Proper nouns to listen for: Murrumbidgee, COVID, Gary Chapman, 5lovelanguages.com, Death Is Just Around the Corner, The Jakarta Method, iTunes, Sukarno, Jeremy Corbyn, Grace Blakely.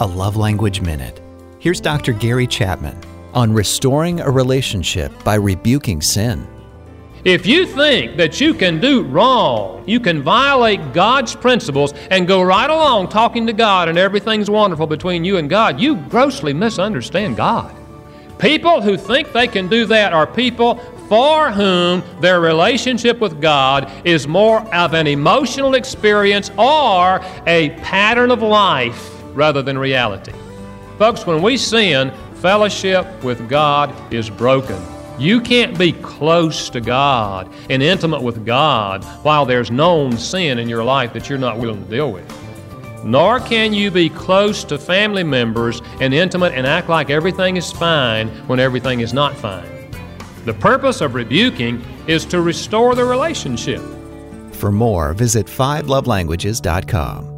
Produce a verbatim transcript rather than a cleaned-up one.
a Love Language Minute. Here's Doctor Gary Chapman on restoring a relationship by rebuking sin. If you think that you can do wrong, you can violate God's principles and go right along talking to God and everything's wonderful between you and God, you grossly misunderstand God. People who think they can do that are people for whom their relationship with God is more of an emotional experience or a pattern of life rather than reality. Folks, when we sin, fellowship with God is broken. You can't be close to God and intimate with God while there's known sin in your life that you're not willing to deal with. Nor can you be close to family members and intimate and act like everything is fine when everything is not fine. The purpose of rebuking is to restore the relationship. For more, visit five love languages dot com.